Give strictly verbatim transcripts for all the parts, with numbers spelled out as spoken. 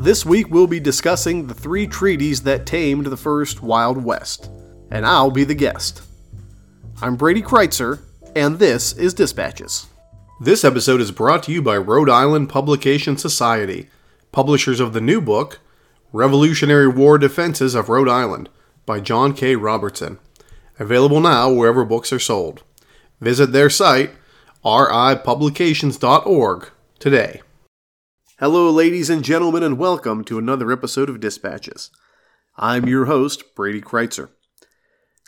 This week we'll be discussing the three treaties that tamed the first Wild West, and I'll be the guest. I'm Brady Kreitzer, and this is Dispatches. This episode is brought to you by Rhode Island Publication Society, publishers of the new book, Revolutionary War Defenses of Rhode Island, by John K. Robertson. Available now wherever books are sold. Visit their site, r i publications dot org, today. Hello, ladies and gentlemen, and welcome to another episode of Dispatches. I'm your host, Brady Kreitzer.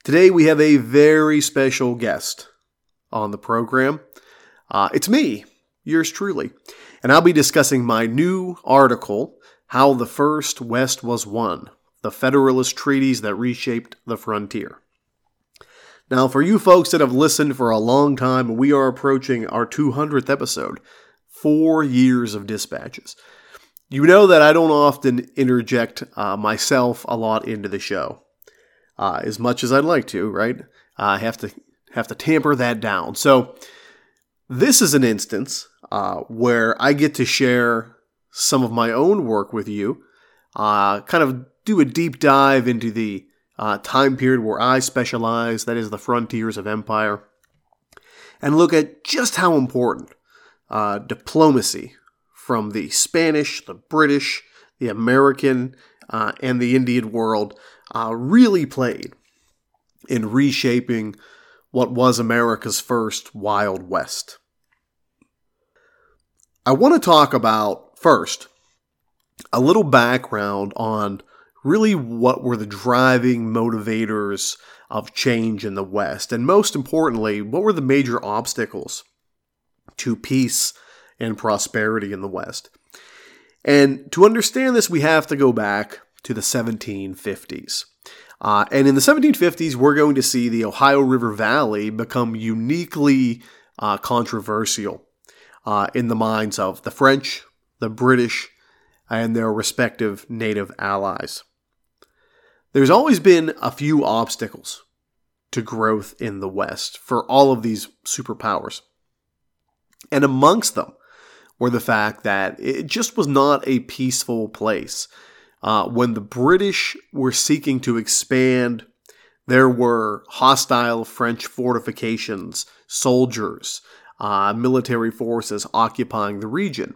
Today we have a very special guest on the program. Uh, it's me, yours truly, and I'll be discussing my new article, How the First West Was Won: The Federalist Treaties That Reshaped the Frontier. Now, for you folks that have listened for a long time, we are approaching our two hundredth episode, four years of Dispatches. You know that I don't often interject uh, myself a lot into the show. Uh, as much as I'd like to, right? I uh, have to have to tamper that down. So this is an instance uh, where I get to share some of my own work with you, uh, kind of do a deep dive into the uh, time period where I specialize, that is the frontiers of empire, and look at just how important uh, diplomacy from the Spanish, the British, the American, uh, and the Indian world Uh, really played in reshaping what was America's first Wild West. I want to talk about, first, a little background on really what were the driving motivators of change in the West, and most importantly, what were the major obstacles to peace and prosperity in the West. And to understand this, we have to go back to the seventeen fifties. Uh, and in the seventeen fifties, we're going to see the Ohio River Valley become uniquely uh, controversial uh, in the minds of the French, the British, and their respective native allies. There's always been a few obstacles to growth in the West for all of these superpowers. And amongst them were the fact that it just was not a peaceful place. Uh, when the British were seeking to expand, there were hostile French fortifications, soldiers, uh, military forces occupying the region.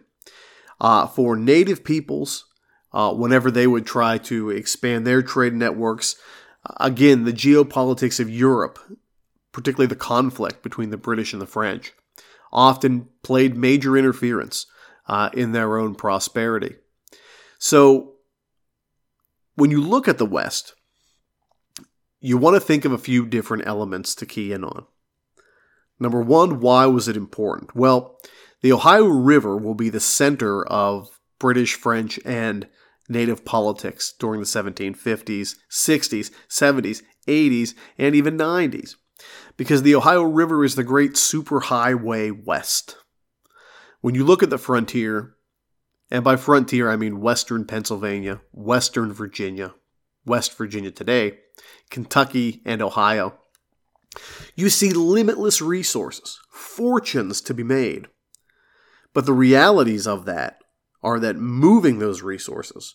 Uh, for native peoples, uh, whenever they would try to expand their trade networks, again, the geopolitics of Europe, particularly the conflict between the British and the French, often played major interference uh, in their own prosperity. So, when you look at the West, you want to think of a few different elements to key in on. Number one, why was it important? Well, the Ohio River will be the center of British, French, and native politics during the seventeen fifties, sixties, seventies, eighties, and even nineties, because the Ohio River is the great superhighway west. When you look at the frontier, and by frontier, I mean western Pennsylvania, western Virginia, West Virginia today, Kentucky, and Ohio, you see limitless resources, fortunes to be made. But the realities of that are that moving those resources,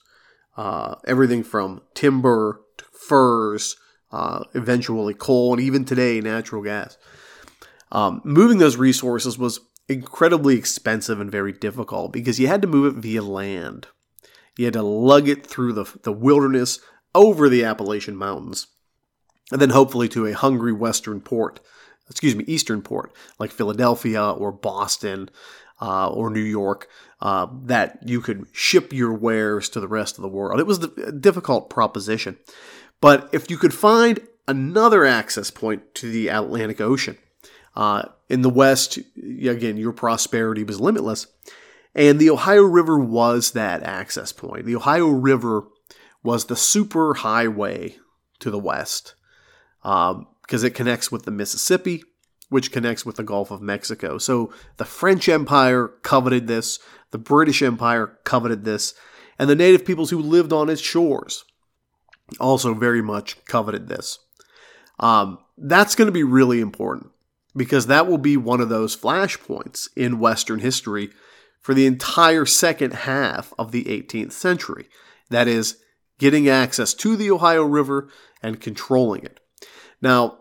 uh, everything from timber to furs, uh, eventually coal, and even today, natural gas, um, moving those resources was incredibly expensive and very difficult because you had to move it via land. You had to lug it through the, the wilderness, over the Appalachian Mountains, and then hopefully to a hungry western port, excuse me, eastern port, like Philadelphia or Boston uh, or New York, uh, that you could ship your wares to the rest of the world. It was a difficult proposition. But if you could find another access point to the Atlantic Ocean, Uh, in the West, again, your prosperity was limitless. And the Ohio River was that access point. The Ohio River was the super highway to the west, um, because it connects with the Mississippi, which connects with the Gulf of Mexico. So the French Empire coveted this, the British Empire coveted this, and the native peoples who lived on its shores also very much coveted this. Um, that's going to be really important, because that will be one of those flashpoints in Western history for the entire second half of the eighteenth century. That is, getting access to the Ohio River and controlling it. Now,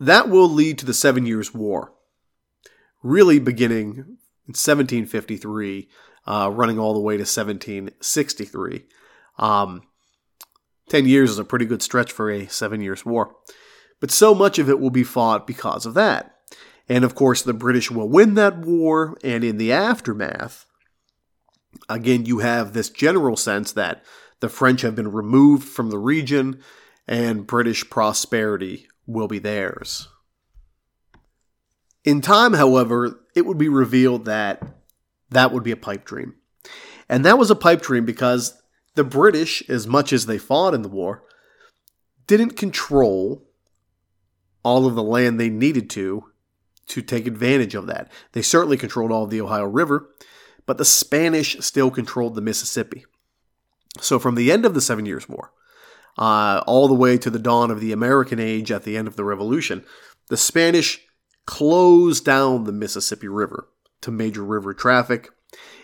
that will lead to the Seven Years' War, really beginning in seventeen fifty-three, uh, running all the way to seventeen sixty-three. Um, ten years is a pretty good stretch for a Seven Years' War. But so much of it will be fought because of that. And of course, the British will win that war, and in the aftermath, again, you have this general sense that the French have been removed from the region, and British prosperity will be theirs. In time, however, it would be revealed that that would be a pipe dream. And that was a pipe dream because the British, as much as they fought in the war, didn't control all of the land they needed to to take advantage of that. They certainly controlled all of the Ohio River, but the Spanish still controlled the Mississippi. So from the end of the Seven Years' War, uh, all the way to the dawn of the American Age at the end of the Revolution, the Spanish closed down the Mississippi River to major river traffic,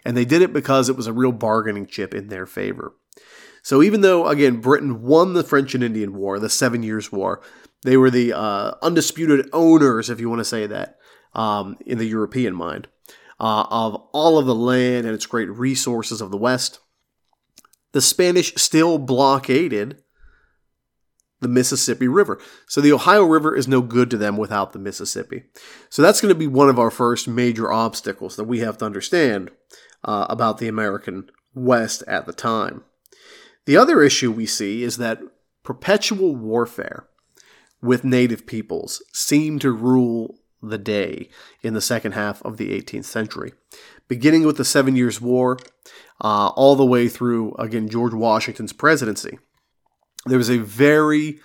and they did it because it was a real bargaining chip in their favor. So even though, again, Britain won the French and Indian War, the Seven Years' War, they were the uh, undisputed owners, if you want to say that, um, in the European mind, uh, of all of the land and its great resources of the West. The Spanish still blockaded the Mississippi River. So the Ohio River is no good to them without the Mississippi. So that's going to be one of our first major obstacles that we have to understand uh, about the American West at the time. The other issue we see is that perpetual warfare with native peoples seemed to rule the day in the second half of the eighteenth century, beginning with the Seven Years' War, uh, all the way through, again, George Washington's presidency. There was a very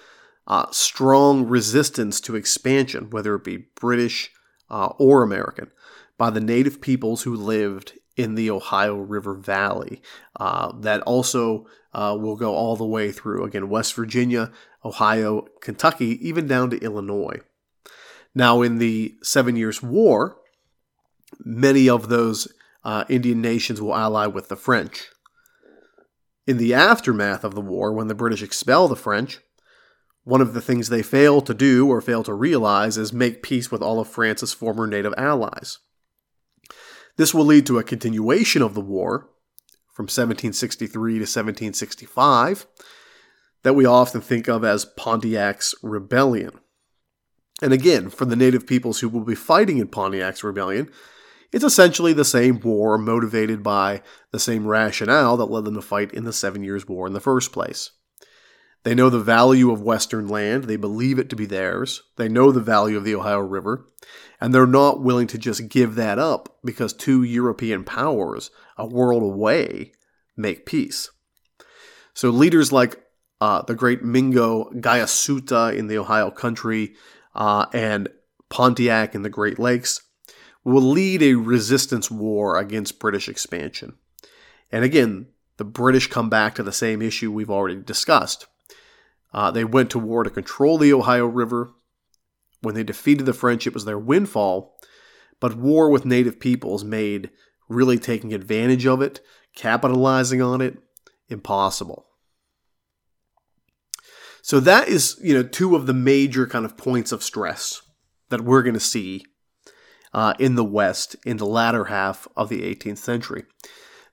uh, strong resistance to expansion, whether it be British uh, or American, by the native peoples who lived in the Ohio River Valley. Uh, that also uh, will go all the way through, again, West Virginia, Ohio, Kentucky, even down to Illinois. Now, in the Seven Years' War, many of those uh, Indian nations will ally with the French. In the aftermath of the war, when the British expel the French, one of the things they fail to do or fail to realize is make peace with all of France's former native allies. This will lead to a continuation of the war from seventeen sixty-three to seventeen sixty-five that we often think of as Pontiac's Rebellion. And again, for the native peoples who will be fighting in Pontiac's Rebellion, it's essentially the same war motivated by the same rationale that led them to fight in the Seven Years' War in the first place. They know the value of Western land, they believe it to be theirs, they know the value of the Ohio River, and they're not willing to just give that up because two European powers a world away make peace. So leaders like uh, the great Mingo Guyasuta in the Ohio country uh, and Pontiac in the Great Lakes will lead a resistance war against British expansion. And again, the British come back to the same issue we've already discussed. Uh, they went to war to control the Ohio River. When they defeated the French, it was their windfall. But war with native peoples made really taking advantage of it, capitalizing on it, impossible. So that is, you know, two of the major kind of points of stress that we're going to see uh, in the West in the latter half of the eighteenth century.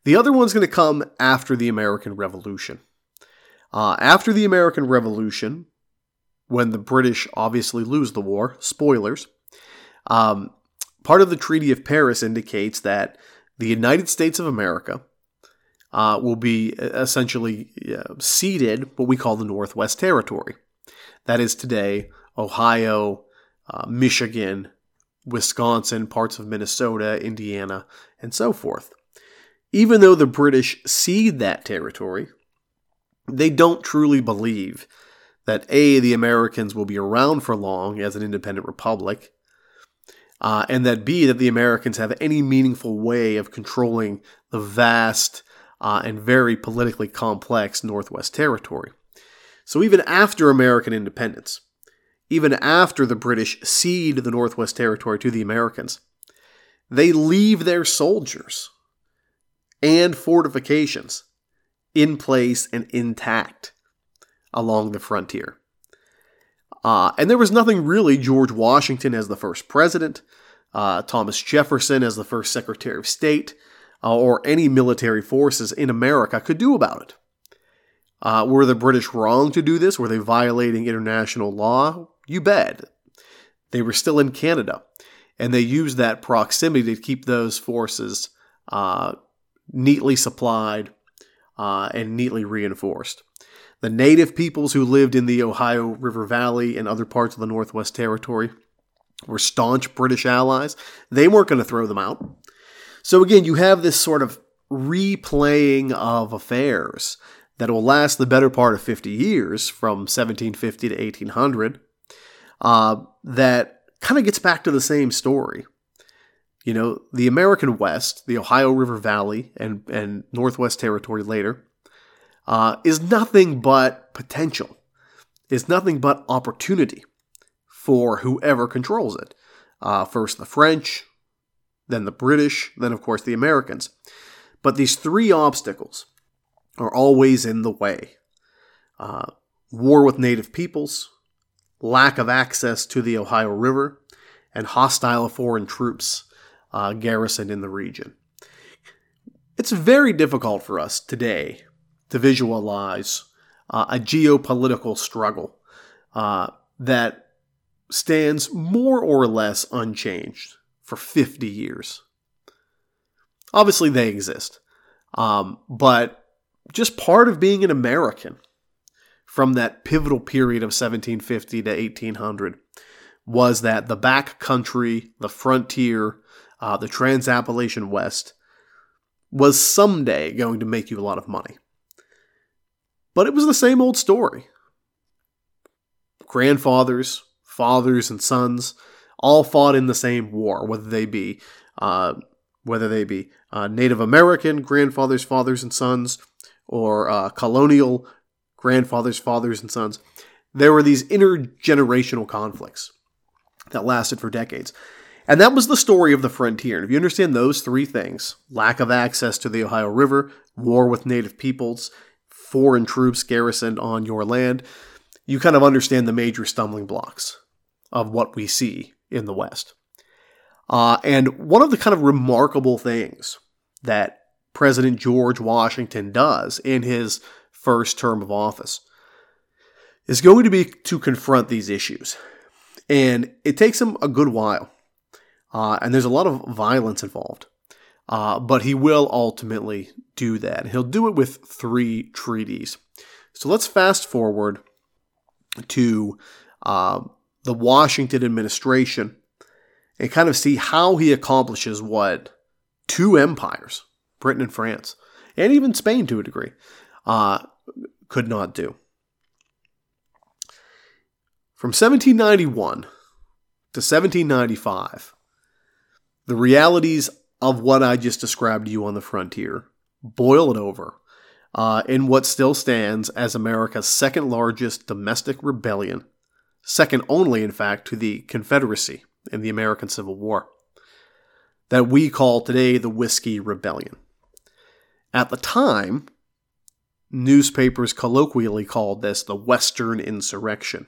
The other one's going to come after the American Revolution. Uh, after the American Revolution, when the British obviously lose the war, spoilers, um, part of the Treaty of Paris indicates that the United States of America uh, will be essentially uh, ceded what we call the Northwest Territory. That is today Ohio, uh, Michigan, Wisconsin, parts of Minnesota, Indiana, and so forth. Even though the British cede that territory, they don't truly believe that A, the Americans will be around for long as an independent republic, uh, and that B, that the Americans have any meaningful way of controlling the vast uh, and very politically complex Northwest Territory. So even after American independence, even after the British cede the Northwest Territory to the Americans, they leave their soldiers and fortifications in place and intact along the frontier. Uh, and there was nothing really George Washington as the first president, uh, Thomas Jefferson as the first Secretary of State, uh, or any military forces in America could do about it. Uh, were the British wrong to do this? Were they violating international law? You bet. They were still in Canada, and they used that proximity to keep those forces uh, neatly supplied uh, and neatly reinforced. The native peoples who lived in the Ohio River Valley and other parts of the Northwest Territory were staunch British allies. They weren't going to throw them out. So again, you have this sort of replaying of affairs that will last the better part of fifty years, from seventeen fifty to eighteen hundred, uh, that kind of gets back to the same story. You know, the American West, the Ohio River Valley, and, and Northwest Territory later, uh, is nothing but potential, is nothing but opportunity for whoever controls it. Uh, first the French, then the British, then of course the Americans. But these three obstacles are always in the way. Uh, war with native peoples, lack of access to the Ohio River, and hostile foreign troops uh, garrisoned in the region. It's very difficult for us today to visualize uh, a geopolitical struggle uh, that stands more or less unchanged for fifty years. Obviously, they exist, um, but just part of being an American from that pivotal period of seventeen fifty to eighteen hundred was that the backcountry, the frontier, uh, the Trans-Appalachian West was someday going to make you a lot of money. But it was the same old story. Grandfathers, fathers, and sons all fought in the same war, whether they be uh, whether they be uh, Native American grandfathers, fathers, and sons, or uh, colonial grandfathers, fathers, and sons. There were these intergenerational conflicts that lasted for decades. And that was the story of the frontier. And if you understand those three things, lack of access to the Ohio River, war with native peoples, foreign troops garrisoned on your land, you kind of understand the major stumbling blocks of what we see in the West. Uh, and one of the kind of remarkable things that President George Washington does in his first term of office is going to be to confront these issues. And it takes him a good while. Uh, and there's a lot of violence involved. Uh, but he will ultimately do that. He'll do it with three treaties. So let's fast forward to uh, the Washington administration and kind of see how he accomplishes what two empires, Britain and France, and even Spain to a degree, uh, could not do. From seventeen ninety-one to seventeen ninety-five, the realities of what I just described to you on the frontier boiled over uh, in what still stands as America's second largest domestic rebellion, second only, in fact, to the Confederacy in the American Civil War, that we call today the Whiskey Rebellion. At the time, newspapers colloquially called this the Western Insurrection.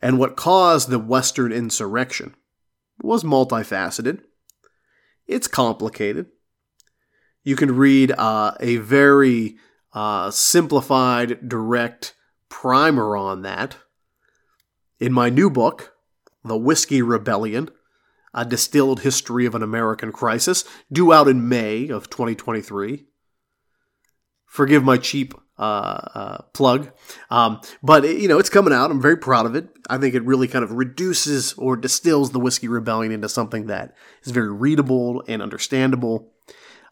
And what caused the Western Insurrection was multifaceted. It's complicated. You can read uh, a very uh, simplified, direct primer on that in my new book, The Whiskey Rebellion, A Distilled History of an American Crisis, due out in May of twenty twenty-three. Forgive my cheap uh, uh, plug. Um, but, it, you know, it's coming out. I'm very proud of it. I think it really kind of reduces or distills the Whiskey Rebellion into something that is very readable and understandable.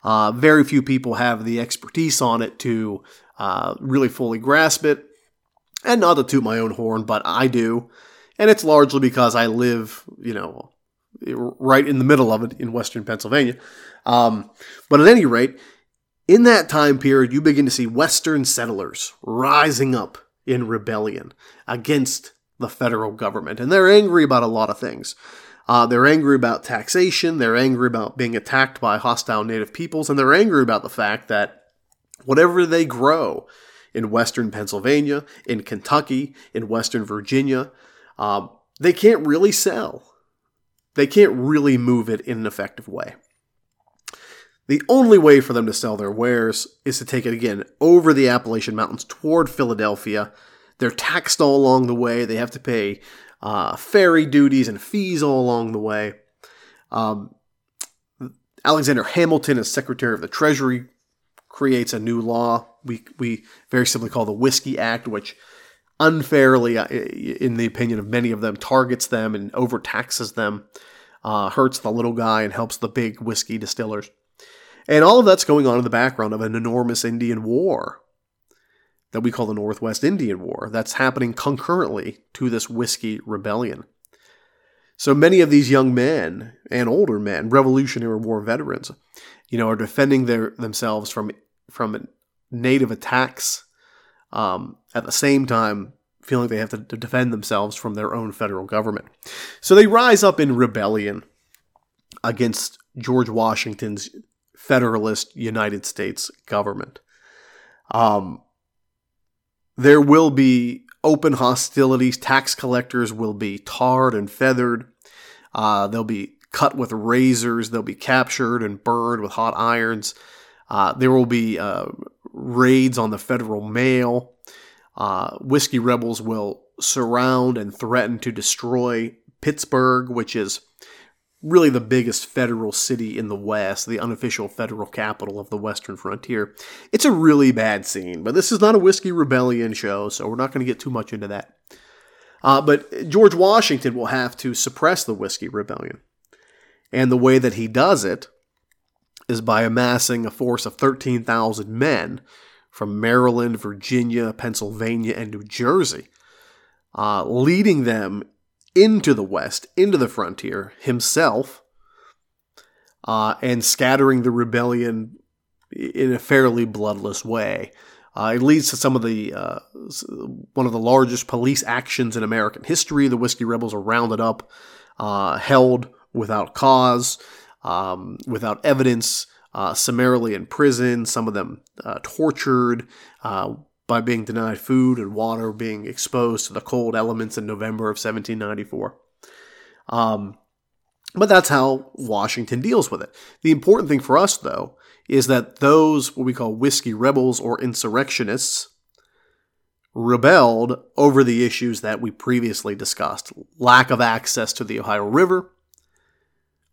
Uh, very few people have the expertise on it to uh, really fully grasp it. And not to toot my own horn, but I do. And it's largely because I live, you know, right in the middle of it in western Pennsylvania. Um, but at any rate, in that time period, you begin to see western settlers rising up in rebellion against the federal government. And they're angry about a lot of things. Uh, they're angry about taxation. They're angry about being attacked by hostile native peoples. And they're angry about the fact that whatever they grow in western Pennsylvania, in Kentucky, in western Virginia, um, they can't really sell. They can't really move it in an effective way. The only way for them to sell their wares is to take it, again, over the Appalachian Mountains toward Philadelphia. They're taxed all along the way. They have to pay uh, ferry duties and fees all along the way. Um, Alexander Hamilton, as Secretary of the Treasury, creates a new law we we very simply call the Whiskey Act, which unfairly, in the opinion of many of them, targets them and overtaxes them, uh, hurts the little guy and helps the big whiskey distillers. And all of that's going on in the background of an enormous Indian war that we call the Northwest Indian War. That's happening concurrently to this Whiskey Rebellion. So many of these young men and older men, Revolutionary War veterans, you know, are defending their themselves from from native attacks, um, at the same time feeling they have to, to defend themselves from their own federal government. So they rise up in rebellion against George Washington's Federalist United States government. Um, there will be open hostilities. Tax collectors will be tarred and feathered. Uh, they'll be cut with razors. They'll be captured and burned with hot irons. Uh, there will be uh, raids on the federal mail. Uh, whiskey rebels will surround and threaten to destroy Pittsburgh, which is really the biggest federal city in the West, the unofficial federal capital of the Western frontier. It's a really bad scene, but this is not a Whiskey Rebellion show, so we're not going to get too much into that. Uh, but George Washington will have to suppress the Whiskey Rebellion. And the way that he does it is by amassing a force of thirteen thousand men from Maryland, Virginia, Pennsylvania, and New Jersey, uh, leading them into the West, into the frontier himself, uh, and scattering the rebellion in a fairly bloodless way. Uh, it leads to some of the uh, one of the largest police actions in American history. The Whiskey Rebels are rounded up, uh, held without cause, um, without evidence, uh, summarily imprisoned, some of them uh, tortured, uh, by being denied food and water, being exposed to the cold elements in November of seventeen ninety-four. Um, but that's how Washington deals with it. The important thing for us, though, is that those, what we call whiskey rebels or insurrectionists, rebelled over the issues that we previously discussed. Lack of access to the Ohio River,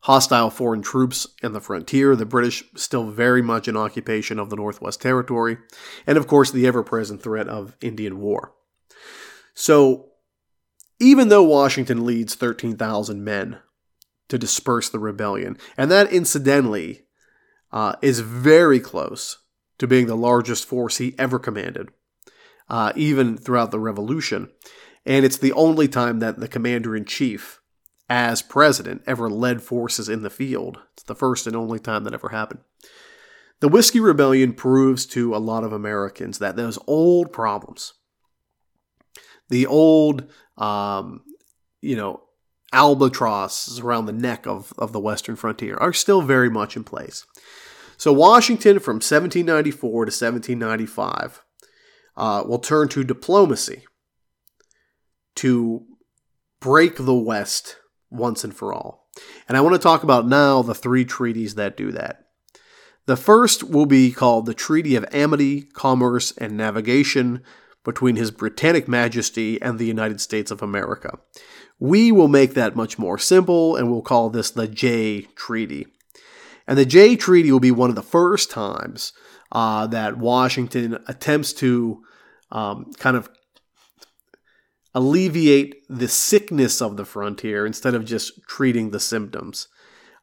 hostile foreign troops in the frontier, the British still very much in occupation of the Northwest Territory, and of course the ever-present threat of Indian war. So even though Washington leads thirteen thousand men to disperse the rebellion, and that incidentally uh, is very close to being the largest force he ever commanded, uh, even throughout the Revolution, and it's the only time that the commander-in-chief as president ever led forces in the field. It's the first and only time that ever happened. The Whiskey Rebellion proves to a lot of Americans that those old problems, the old, um, you know, albatrosses around the neck of, of the Western frontier are still very much in place. So Washington, from seventeen ninety-four to seventeen ninety-five, uh, will turn to diplomacy to break the West once and for all. And I want to talk about now the three treaties that do that. The first will be called the Treaty of Amity, Commerce, and Navigation between His Britannic Majesty and the United States of America. We will make that much more simple, and we'll call this the Jay Treaty. And the Jay Treaty will be one of the first times uh, that Washington attempts to um, kind of alleviate the sickness of the frontier instead of just treating the symptoms.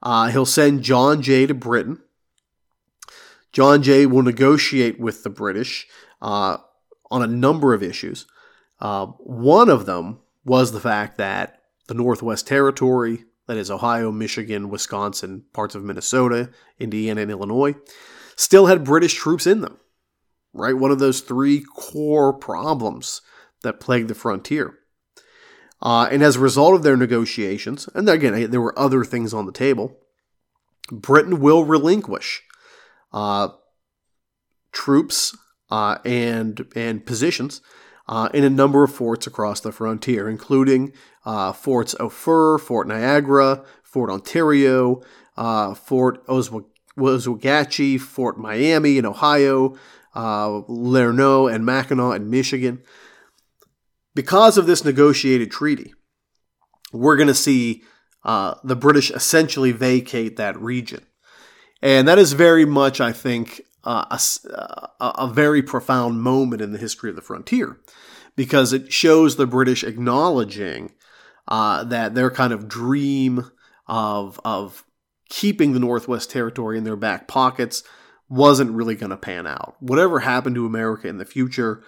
Uh, he'll send John Jay to Britain John Jay will negotiate with the British uh, on a number of issues. Uh, one of them was the fact that the Northwest Territory, that is Ohio, Michigan, Wisconsin, parts of Minnesota, Indiana, and Illinois, still had British troops in them, right? One of those three core problems that plagued the frontier. Uh, and as a result of their negotiations, and again, there were other things on the table, Britain will relinquish uh, troops uh, and and positions uh, in a number of forts across the frontier, including uh, Forts Aufer, Fort Niagara, Fort Ontario, uh, Fort Oswegatchie, Fort Miami in Ohio, uh, Lerneau and Mackinac in Michigan. Because of this negotiated treaty, we're going to see uh, the British essentially vacate that region. And that is very much, I think, uh, a, a very profound moment in the history of the frontier, because it shows the British acknowledging uh, that their kind of dream of, of keeping the Northwest Territory in their back pockets wasn't really going to pan out. Whatever happened to America in the future,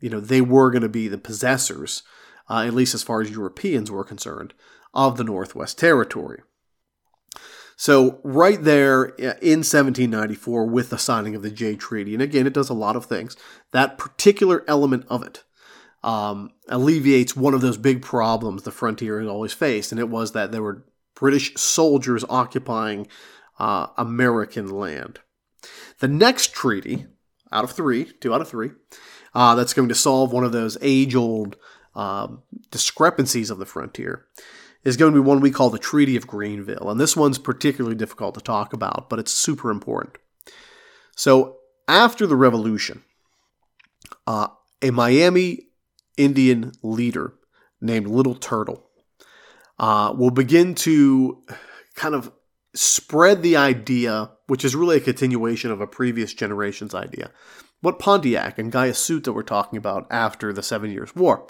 you know, they were going to be the possessors, uh, at least as far as Europeans were concerned, of the Northwest Territory. So right there in seventeen ninety-four with the signing of the Jay Treaty, and again, it does a lot of things, that particular element of it um, alleviates one of those big problems the frontier has always faced, and it was that there were British soldiers occupying uh, American land. The next treaty, out of three, two out of three, Uh, that's going to solve one of those age-old uh, discrepancies of the frontier, is going to be one we call the Treaty of Greenville. And this one's particularly difficult to talk about, but it's super important. So after the Revolution, uh, a Miami Indian leader named Little Turtle uh, will begin to kind of spread the idea, which is really a continuation of a previous generation's idea, what Pontiac and Guyasuta were talking about after the Seven Years' War,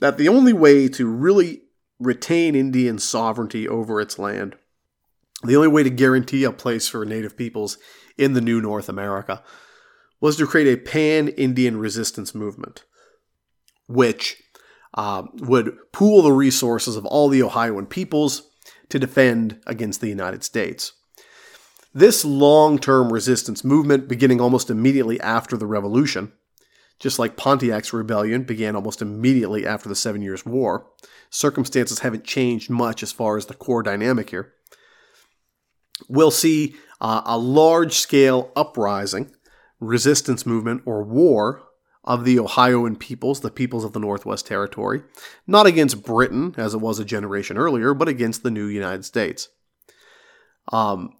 that the only way to really retain Indian sovereignty over its land, the only way to guarantee a place for native peoples in the new North America, was to create a pan-Indian resistance movement, which uh, would pool the resources of all the Ohioan peoples to defend against the United States. This long-term resistance movement, beginning almost immediately after the Revolution, just like Pontiac's Rebellion began almost immediately after the Seven Years' War, circumstances haven't changed much as far as the core dynamic here, we'll see uh, a large-scale uprising, resistance movement, or war of the Ohioan peoples, the peoples of the Northwest Territory, not against Britain, as it was a generation earlier, but against the new United States. Um...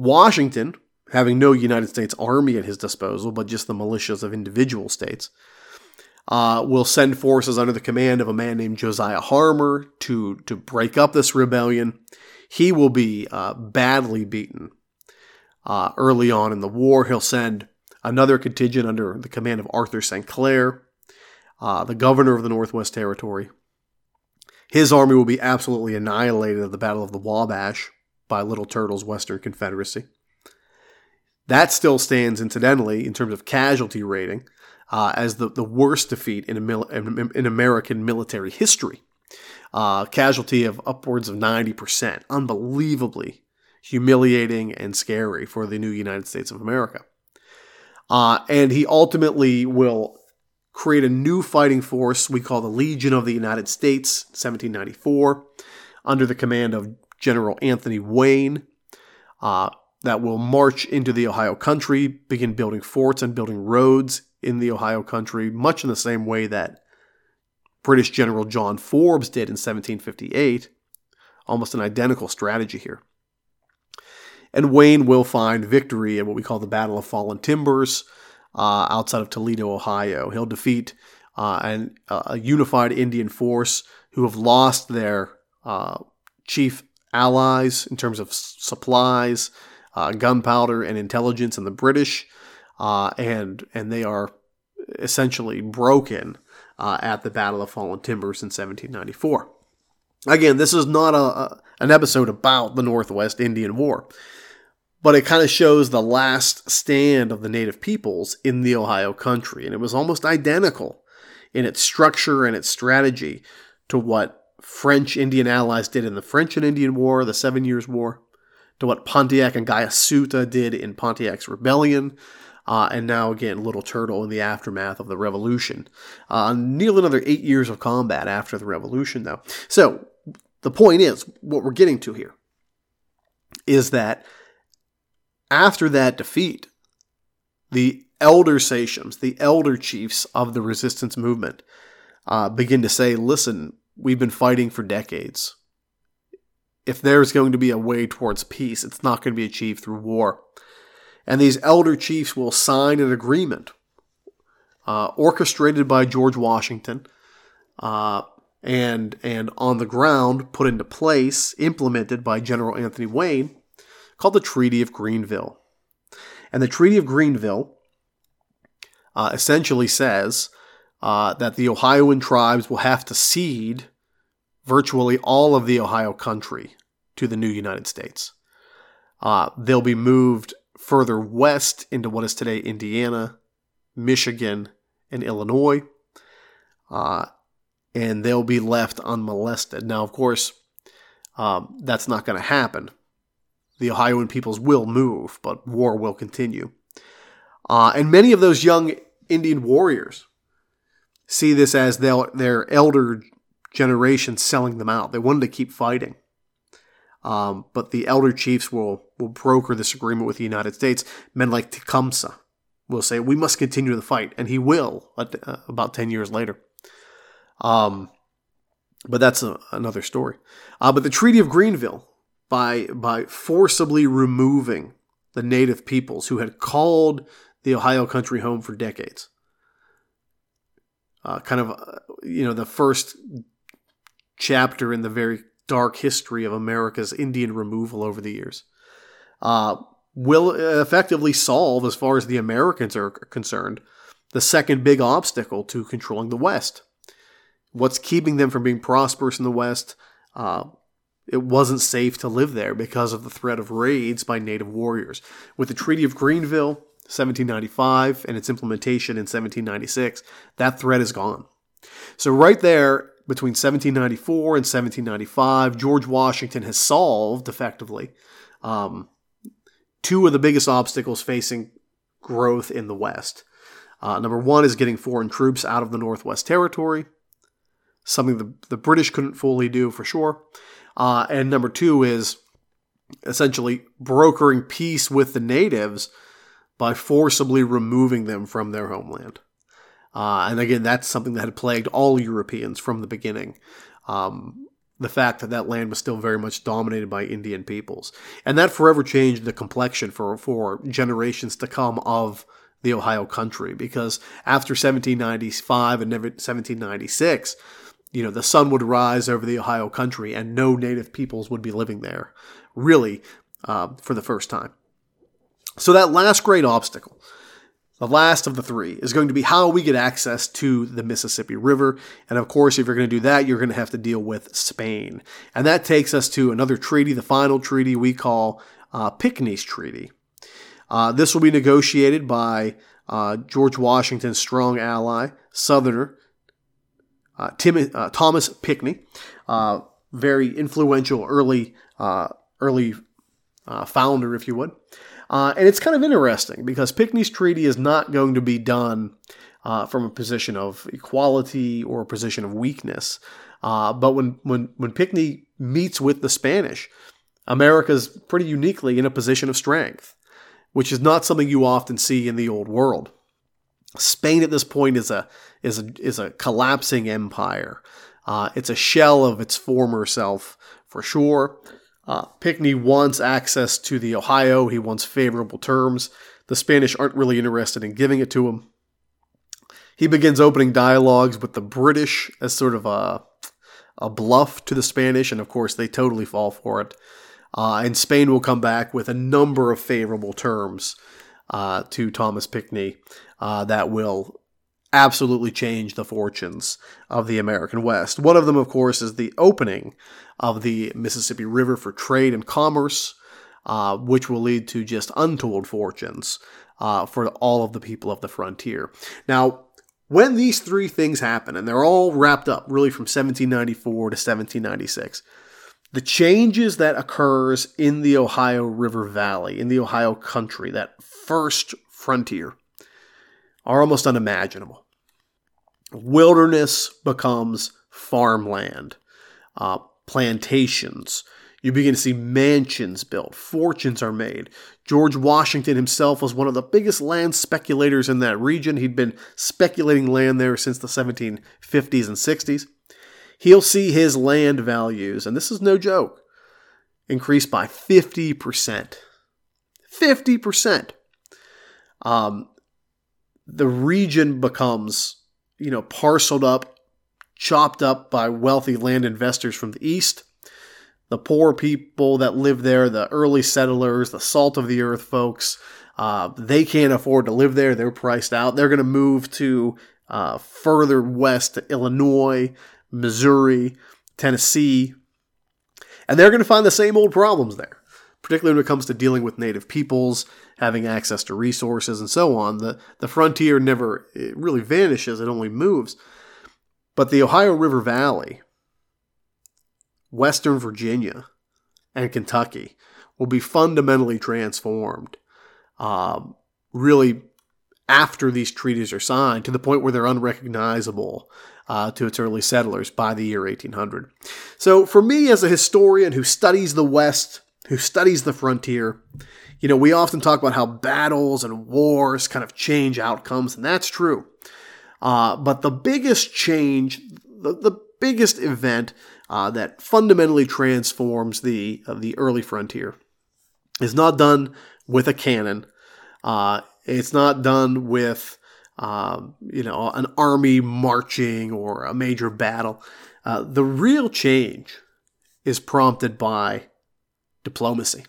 Washington, having no United States army at his disposal, but just the militias of individual states, uh, will send forces under the command of a man named Josiah Harmer to, to break up this rebellion. He will be uh, badly beaten uh, early on in the war. He'll send another contingent under the command of Arthur Saint Clair, uh, the governor of the Northwest Territory. His army will be absolutely annihilated at the Battle of the Wabash by Little Turtle's Western Confederacy. That still stands, incidentally, in terms of casualty rating, uh, as the, the worst defeat in, mil- in American military history. Uh, casualty of upwards of ninety percent. Unbelievably humiliating and scary for the new United States of America. Uh, and he ultimately will create a new fighting force we call the Legion of the United States, seventeen ninety-four, under the command of General Anthony Wayne, uh, that will march into the Ohio country, begin building forts and building roads in the Ohio country, much in the same way that British General John Forbes did in seventeen fifty-eight. Almost an identical strategy here. And Wayne will find victory at what we call the Battle of Fallen Timbers uh, outside of Toledo, Ohio. He'll defeat uh, an, uh, a unified Indian force who have lost their uh, chief allies in terms of supplies, uh, gunpowder, and intelligence, and the British, uh, and and they are essentially broken uh, at the Battle of Fallen Timbers in seventeen ninety-four. Again, this is not a, a an episode about the Northwest Indian War, But it kind of shows the last stand of the native peoples in the Ohio country. And it was almost identical in its structure and its strategy to what French Indian allies did in the French and Indian War, the Seven Years' War, to what Pontiac and Guyasuta did in Pontiac's Rebellion, uh, and now again Little Turtle in the aftermath of the Revolution. Uh, nearly another eight years of combat after the Revolution, though. So the point is, what we're getting to here is that after that defeat, the elder sachems, the elder chiefs of the resistance movement, uh, begin to say, listen, we've been fighting for decades. If there's going to be a way towards peace, it's not going to be achieved through war. And these elder chiefs will sign an agreement uh, orchestrated by George Washington uh, and, and on the ground put into place, implemented by General Anthony Wayne, called the Treaty of Greenville. And the Treaty of Greenville uh, essentially says uh, that the Ohioan tribes will have to cede virtually all of the Ohio country to the new United States. Uh, they'll be moved further west into what is today Indiana, Michigan, and Illinois, uh, and they'll be left unmolested. Now, of course, um, that's not going to happen. The Ohioan peoples will move, but war will continue. Uh, and many of those young Indian warriors see this as their, their elder generation selling them out. They wanted to keep fighting. Um, but the elder chiefs will, will broker this agreement with the United States. Men like Tecumseh will say, we must continue the fight. And he will uh, about ten years later. Um, but that's a, another story. Uh, but the Treaty of Greenville, by by forcibly removing the native peoples who had called the Ohio country home for decades. Uh, kind of, uh, you know, the first chapter in the very dark history of America's Indian removal over the years, uh, will effectively solve, as far as the Americans are concerned, the second big obstacle to controlling the West. What's keeping them from being prosperous in the West? Uh, It wasn't safe to live there because of the threat of raids by native warriors. With the Treaty of Greenville, seventeen ninety-five, and its implementation in seventeen ninety-six, that threat is gone. So right there, between seventeen ninety-four and seventeen ninety-five, George Washington has solved, effectively, um, two of the biggest obstacles facing growth in the West. Uh, number one is getting foreign troops out of the Northwest Territory, something the, the British couldn't fully do for sure. Uh, and number two is essentially brokering peace with the natives by forcibly removing them from their homeland. Uh, and again, that's something that had plagued all Europeans from the beginning. Um, the fact that that land was still very much dominated by Indian peoples. And that forever changed the complexion for, for generations to come of the Ohio country. Because after seventeen ninety-five and seventeen ninety-six... you know, the sun would rise over the Ohio country and no native peoples would be living there, really, uh, for the first time. So that last great obstacle, the last of the three, is going to be how we get access to the Mississippi River. And of course, if you're going to do that, you're going to have to deal with Spain. And that takes us to another treaty, the final treaty we call uh, Pinckney's Treaty. Uh, this will be negotiated by uh, George Washington's strong ally, Southerner, Uh, Tim, uh, Thomas Pinckney, uh, very influential early uh, early uh, founder, if you would. Uh, and it's kind of interesting because Pinckney's Treaty is not going to be done uh, from a position of equality or a position of weakness. Uh, but when, when, when Pinckney meets with the Spanish, America's pretty uniquely in a position of strength, which is not something you often see in the old world. Spain at this point is a is a is a collapsing empire. Uh, it's a shell of its former self for sure. Uh, Pinckney wants access to the Ohio. He wants favorable terms. The Spanish aren't really interested in giving it to him. He begins opening dialogues with the British as sort of a a bluff to the Spanish, and of course they totally fall for it. Uh, and Spain will come back with a number of favorable terms Uh, to Thomas Pinckney, uh, that will absolutely change the fortunes of the American West. One of them, of course, is the opening of the Mississippi River for trade and commerce, uh, which will lead to just untold fortunes uh, for all of the people of the frontier. Now, when these three things happen, and they're all wrapped up really from seventeen ninety-four to seventeen ninety-six, the changes that occurs in the Ohio River Valley, in the Ohio country, that first frontier, are almost unimaginable. Wilderness becomes farmland, uh, plantations. You begin to see mansions built. Fortunes are made. George Washington himself was one of the biggest land speculators in that region. He'd been speculating land there since the seventeen fifties and sixties. He'll see his land values, and this is no joke, increase by fifty percent. fifty percent. Um, the region becomes, you know, parceled up, chopped up by wealthy land investors from the east. The poor people that live there, the early settlers, the salt of the earth folks, uh, they can't afford to live there. They're priced out. They're going to move to uh, further west to Illinois, Missouri, Tennessee, and they're going to find the same old problems there, particularly when it comes to dealing with native peoples, having access to resources, and so on. The, the frontier never it really vanishes. It only moves. But the Ohio River Valley, Western Virginia, and Kentucky will be fundamentally transformed, um, really after these treaties are signed, to the point where they're unrecognizable uh, to its early settlers by the year eighteen hundred. So for me, as a historian who studies the West, who studies the frontier, you know, we often talk about how battles and wars kind of change outcomes, and that's true. Uh, but the biggest change, the, the biggest event Uh, that fundamentally transforms the uh, the early frontier is not done with a cannon. Uh, it's not done with uh, you know an army marching or a major battle. Uh, the real change is prompted by diplomacy.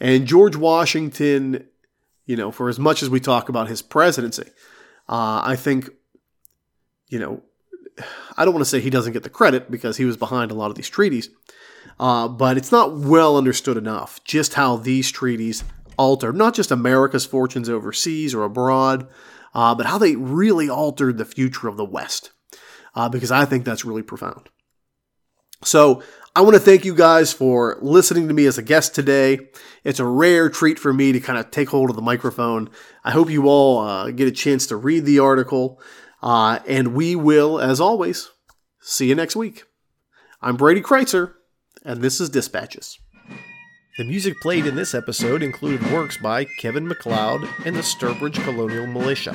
And George Washington, you know, for as much as we talk about his presidency, uh, I think, you know, I don't want to say he doesn't get the credit because he was behind a lot of these treaties, uh, but it's not well understood enough just how these treaties altered not just America's fortunes overseas or abroad, uh, but how they really altered the future of the West, uh, because I think that's really profound. So I want to thank you guys for listening to me as a guest today. It's a rare treat for me to kind of take hold of the microphone. I hope you all uh, get a chance to read the article. Uh, and we will, as always, see you next week. I'm Brady Kreitzer, and this is Dispatches. The music played in this episode included works by Kevin MacLeod and the Sturbridge Colonial Militia.